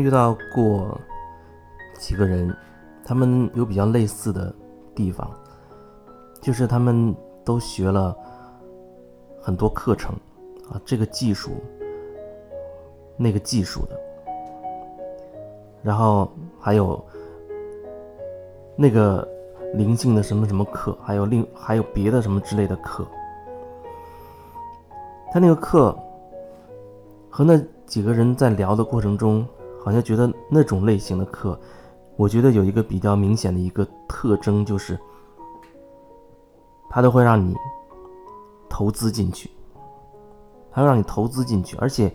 经遇到过几个人，他们有比较类似的地方，就是他们都学了很多课程啊，这个技术那个技术的，然后还有那个灵性的什么什么课，还有别的什么之类的课。他那个课和那几个人在聊的过程中，好像觉得那种类型的课，我觉得有一个比较明显的一个特征，就是它都会让你投资进去，而且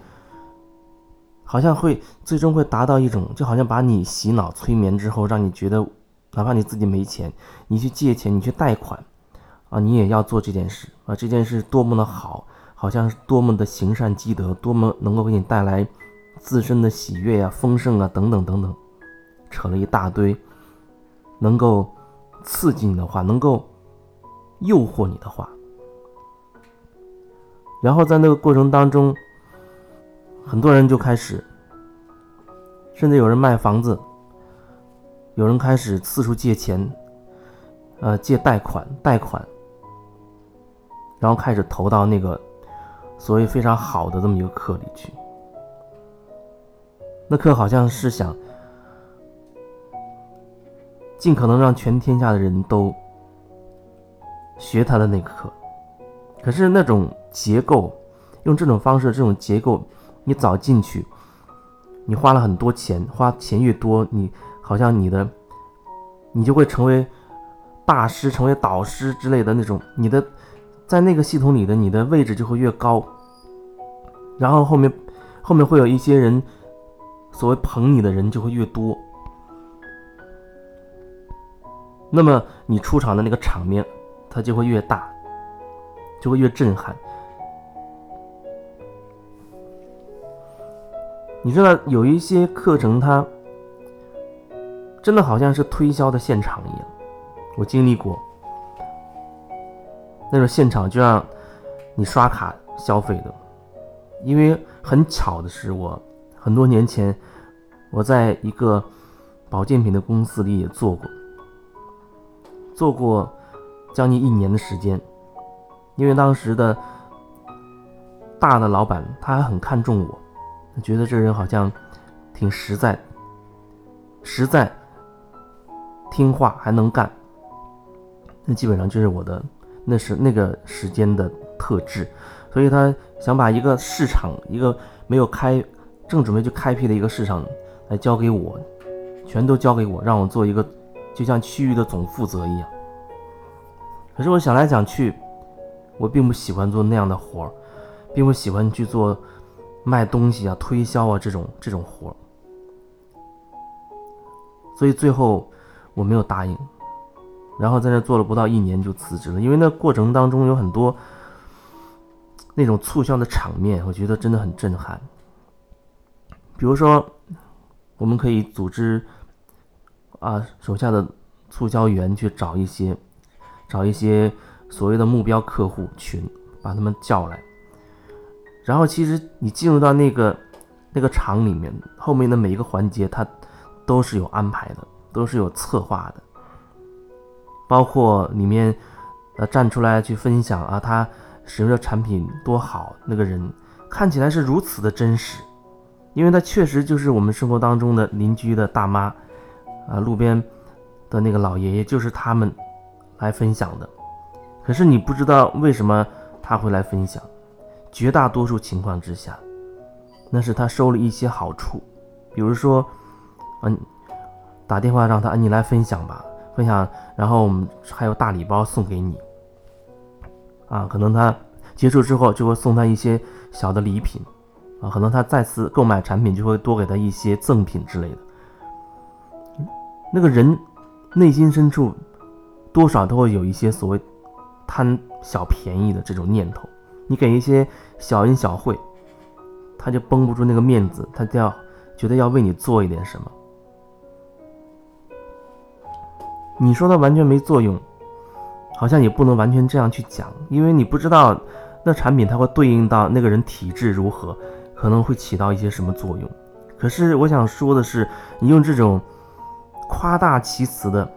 好像会最终会达到一种，就好像把你洗脑催眠之后，让你觉得哪怕你自己没钱，你去借钱，你去贷款啊，你也要做这件事啊，这件事多么的好，好像是多么的行善积德，多么能够给你带来自身的喜悦啊、丰盛啊等等等等，扯了一大堆能够刺激你的话，能够诱惑你的话。然后在那个过程当中，很多人就开始，甚至有人卖房子，有人开始四处借钱，借贷款，然后开始投到那个所谓非常好的这么一个课里去。那课好像是想尽可能让全天下的人都学他的那个课，可是那种结构，用这种方式，这种结构，你早进去，你花了很多钱，花钱越多，你好像你就会成为大师，成为导师之类的那种，你的在那个系统里的你的位置就会越高，然后后面会有一些人，所谓捧你的人就会越多，那么你出场的那个场面它就会越大，就会越震撼。你知道有一些课程它真的好像是推销的现场一样，我经历过那种现场，就让你刷卡消费的。因为很巧的是，我很多年前我在一个保健品的公司里也做过将近1年的时间。因为当时的大的老板他还很看重我，觉得这人好像挺实在听话还能干，那基本上就是我的那个时间的特质。所以他想把一个市场，一个没有正准备去开辟的一个市场来交给我，全都交给我，让我做一个就像区域的总负责一样。可是我想来想去，我并不喜欢做那样的活，并不喜欢去做卖东西啊、推销啊这种活，所以最后我没有答应。然后在这做了不到1年就辞职了，因为那过程当中有很多那种促销的场面，我觉得真的很震撼。比如说，我们可以组织手下的促销员去找一些所谓的目标客户群，把他们叫来。然后其实你进入到那个场里面，后面的每一个环节它都是有安排的，都是有策划的。包括里面站出来去分享啊，他使用的产品多好，那个人看起来是如此的真实，因为他确实就是我们生活当中的邻居的大妈啊，路边的那个老爷爷，就是他们来分享的。可是你不知道为什么他会来分享，绝大多数情况之下，那是他收了一些好处，比如说打电话让他你来分享吧，分享，然后我们还有大礼包送给你啊，可能他结束之后就会送他一些小的礼品啊，可能他再次购买产品就会多给他一些赠品之类的。那个人内心深处多少都会有一些所谓贪小便宜的这种念头，你给一些小恩小惠，他就绷不住那个面子，他就觉得要为你做一点什么。你说它完全没作用，好像也不能完全这样去讲，因为你不知道那产品它会对应到那个人体质如何，可能会起到一些什么作用，可是我想说的是，你用这种夸大其词的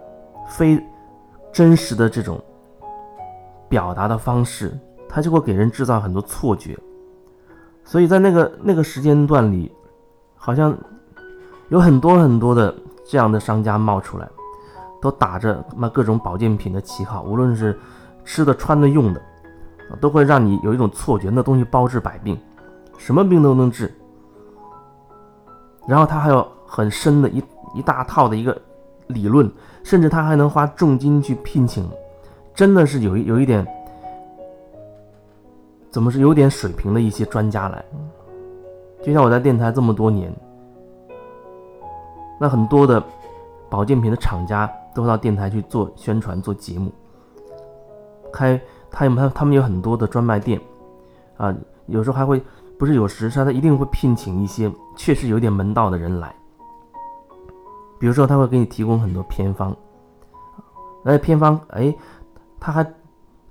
非真实的这种表达的方式，它就会给人制造很多错觉。所以在那个时间段里，好像有很多很多的这样的商家冒出来，都打着各种保健品的旗号，无论是吃的、穿的、用的，都会让你有一种错觉，那东西包治百病，什么病都能治。然后它还有很深的一大套的一个理论，甚至它还能花重金去聘请，真的是有一点，怎么是有点水平的一些专家来。就像我在电台这么多年，那很多的保健品的厂家都到电台去做宣传、做节目，他们有很多的专卖店啊，有时候还会不是有时他一定会聘请一些确实有点门道的人来。比如说他会给你提供很多偏方，那偏方他还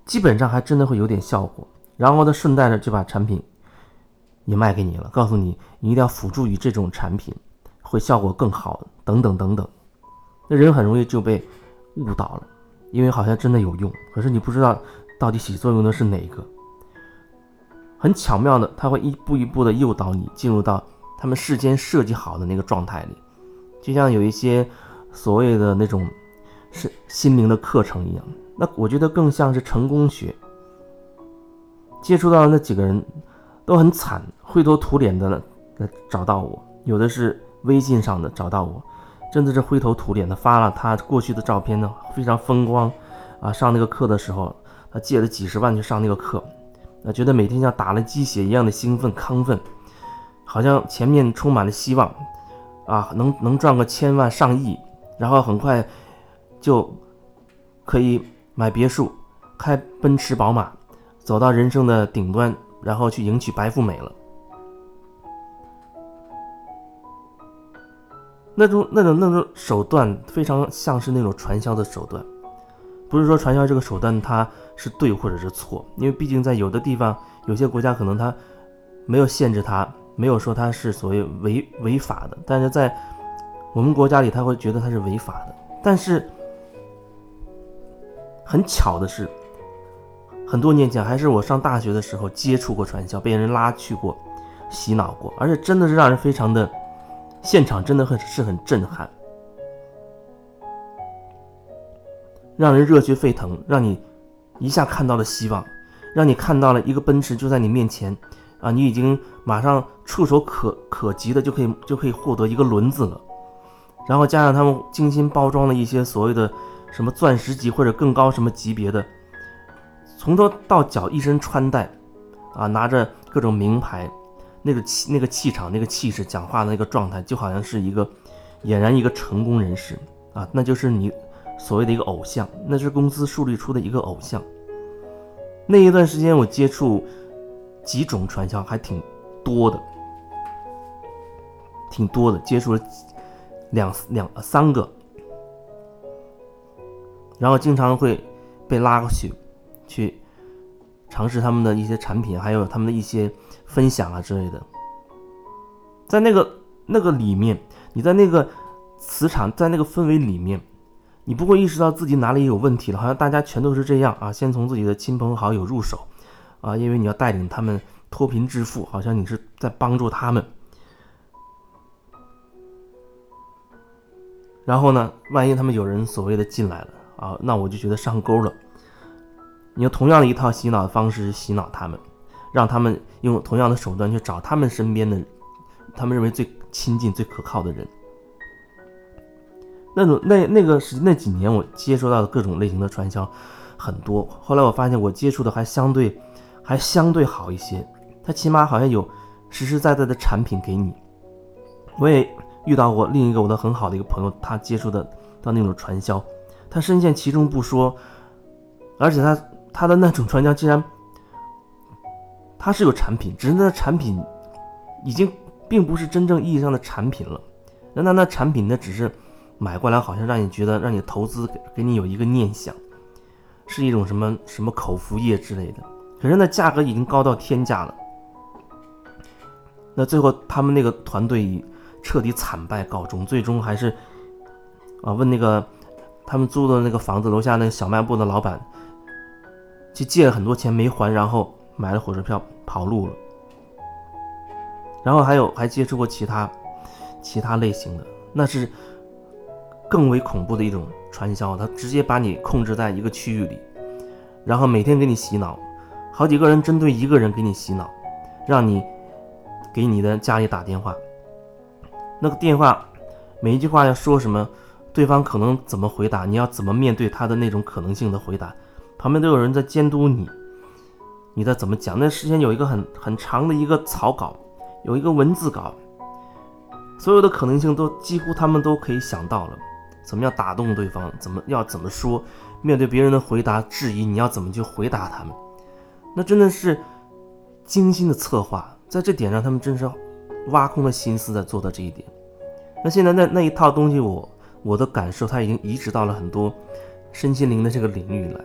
基本上还真的会有点效果，然后他顺带着就把产品也卖给你了，告诉你你一定要辅助于这种产品会效果更好等等等等。那人很容易就被误导了，因为好像真的有用，可是你不知道到底起作用的是哪个。很巧妙的，他会一步一步的诱导你进入到他们事先设计好的那个状态里，就像有一些所谓的那种是心灵的课程一样。那我觉得更像是成功学。接触到的那几个人都很惨，灰头土脸的来找到我，有的是微信上的找到我，真的是灰头土脸的，发了他过去的照片呢，非常风光啊！上那个课的时候，他借了几十万去上那个课，觉得每天像打了鸡血一样的兴奋亢奋，好像前面充满了希望啊，能赚个千万上亿，然后很快就可以买别墅、开奔驰宝马，走到人生的顶端，然后去迎娶白富美了。那种手段非常像是那种传销的手段，不是说传销这个手段它是对或者是错，因为毕竟在有的地方、有些国家可能它没有限制它，没有说它是所谓违法的，但是在我们国家里，他会觉得它是违法的。但是很巧的是，很多年前还是我上大学的时候接触过传销，被人拉去过、洗脑过，而且真的是让人非常的。现场真的是很震撼，让人热血沸腾，让你一下看到了希望，让你看到了一个奔驰就在你面前啊，你已经马上触手可及的就可以获得一个轮子了。然后加上他们精心包装的一些所谓的什么钻石级或者更高什么级别的，从头到脚一身穿戴啊，拿着各种名牌，那个气场、那个气势、讲话的那个状态，就好像是一个俨然一个成功人士啊，那就是你所谓的一个偶像，那是公司树立出的一个偶像。那一段时间我接触几种传销还挺多的，接触了两三个，然后经常会被拉过去尝试他们的一些产品，还有他们的一些分享啊之类的。在那个里面，你在那个磁场、在那个氛围里面，你不会意识到自己哪里有问题了，好像大家全都是这样啊，先从自己的亲朋好友入手啊，因为你要带领他们脱贫致富，好像你是在帮助他们。然后呢，万一他们有人所谓的进来了啊，那我就觉得上钩了。你用同样的一套洗脑的方式洗脑他们，让他们用同样的手段去找他们身边的他们认为最亲近最可靠的人。那几年我接触到的各种类型的传销很多，后来我发现我接触的还相对好一些，它起码好像有实实在在的产品给你。我也遇到过另一个我的很好的一个朋友，他接触的到那种传销，他深陷其中不说，而且他的那种传销竟然它是有产品，只是那产品已经并不是真正意义上的产品了。那产品呢，只是买过来好像让你觉得让你投资给你有一个念想，是一种什么口服液之类的，可是那价格已经高到天价了。那最后他们那个团队彻底惨败告终，最终还是问那个他们租的那个房子楼下那个小卖部的老板，去借了很多钱没还，然后买了火车票跑路了。然后还接触过其他类型的，那是更为恐怖的一种传销，他直接把你控制在一个区域里，然后每天给你洗脑，好几个人针对一个人给你洗脑，让你给你的家里打电话，那个电话每一句话要说什么，对方可能怎么回答，你要怎么面对他的那种可能性的回答，旁边都有人在监督你在怎么讲。那事先有一个很长的一个草稿，有一个文字稿，所有的可能性都几乎他们都可以想到了，怎么样打动对方，怎么说，面对别人的回答质疑你要怎么去回答他们，那真的是精心的策划，在这点上他们真是挖空了心思在做到这一点。那现在那一套东西我的感受它已经移植到了很多身心灵的这个领域来，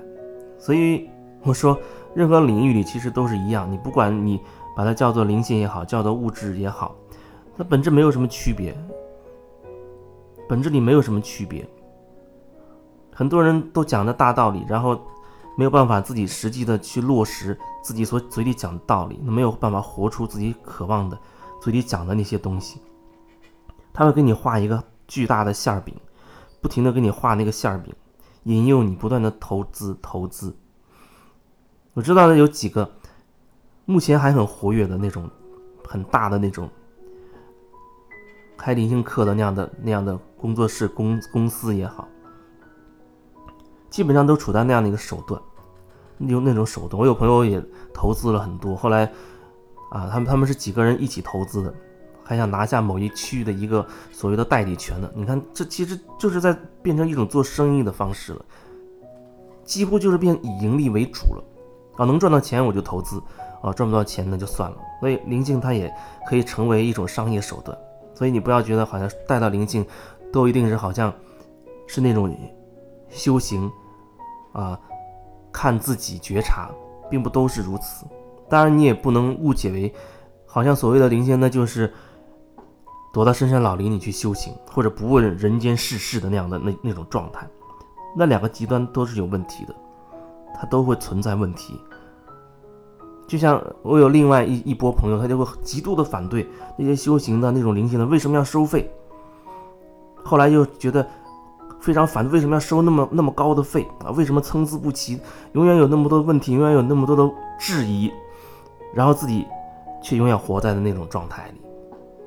所以我说任何领域里其实都是一样，你不管你把它叫做灵性也好，叫做物质也好，它本质没有什么区别，本质里没有什么区别。很多人都讲的大道理，然后没有办法自己实际的去落实自己所嘴里讲的道理，没有办法活出自己渴望的嘴里讲的那些东西。他会给你画一个巨大的馅饼，不停的给你画那个馅饼，引诱你不断的投资。我知道的有几个目前还很活跃的那种很大的那种开灵性课的那样的工作室公司也好，基本上都处在那样的一个手段，用那种手段。我有朋友也投资了很多，后来他们是几个人一起投资的，还想拿下某一区域的一个所谓的代理权的。你看，这其实就是在变成一种做生意的方式了，几乎就是变以盈利为主了。能赚到钱我就投资，赚不到钱那就算了。所以灵性它也可以成为一种商业手段，所以你不要觉得好像带到灵性都一定是好像是那种修行看自己觉察，并不都是如此。当然你也不能误解为好像所谓的灵性那就是躲到深山老林里去修行，或者不问人间世事的那样的那种状态。那两个极端都是有问题的，它都会存在问题。就像我有另外一波朋友，他就会极度的反对那些修行的那种灵性的为什么要收费，后来又觉得非常反对，为什么要收那么高的费啊？为什么参差不齐？永远有那么多问题，永远有那么多的质疑，然后自己却永远活在的那种状态里。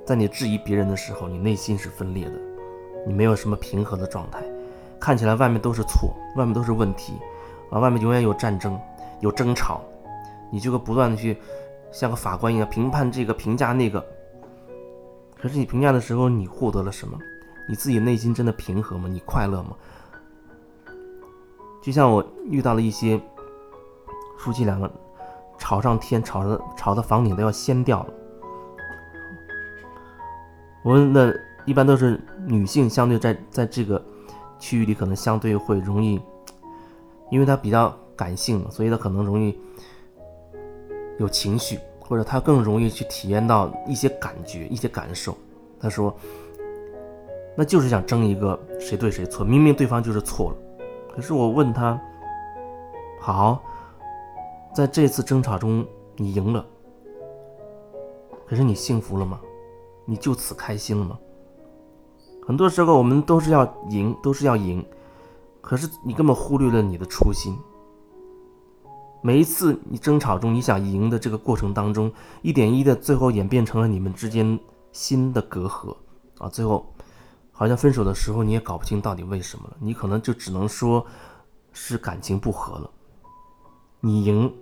在你质疑别人的时候，你内心是分裂的，你没有什么平和的状态。看起来外面都是错，外面都是问题啊，外面永远有战争，有争吵，你就会不断的去像个法官一样评判这个，评价那个。可是你评价的时候，你获得了什么？你自己内心真的平和吗？你快乐吗？就像我遇到了一些夫妻两个吵上天，吵到房顶都要掀掉了。我们的一般都是女性，相对在这个区域里可能相对会容易，因为她比较感性嘛，所以她可能容易有情绪，或者她更容易去体验到一些感觉、一些感受。她说那就是想争一个谁对谁错，明明对方就是错了。可是我问他，好，在这次争吵中你赢了，可是你幸福了吗？你就此开心了吗？很多时候我们都是要赢，都是要赢，可是你根本忽略了你的初心。每一次你争吵中你想赢的这个过程当中，一点一的最后演变成了你们之间新的隔阂最后好像分手的时候你也搞不清到底为什么了，你可能就只能说是感情不和了。你赢，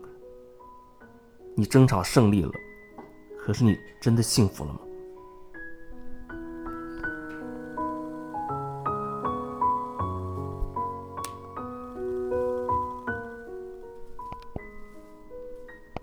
你争吵胜利了，可是你真的幸福了吗？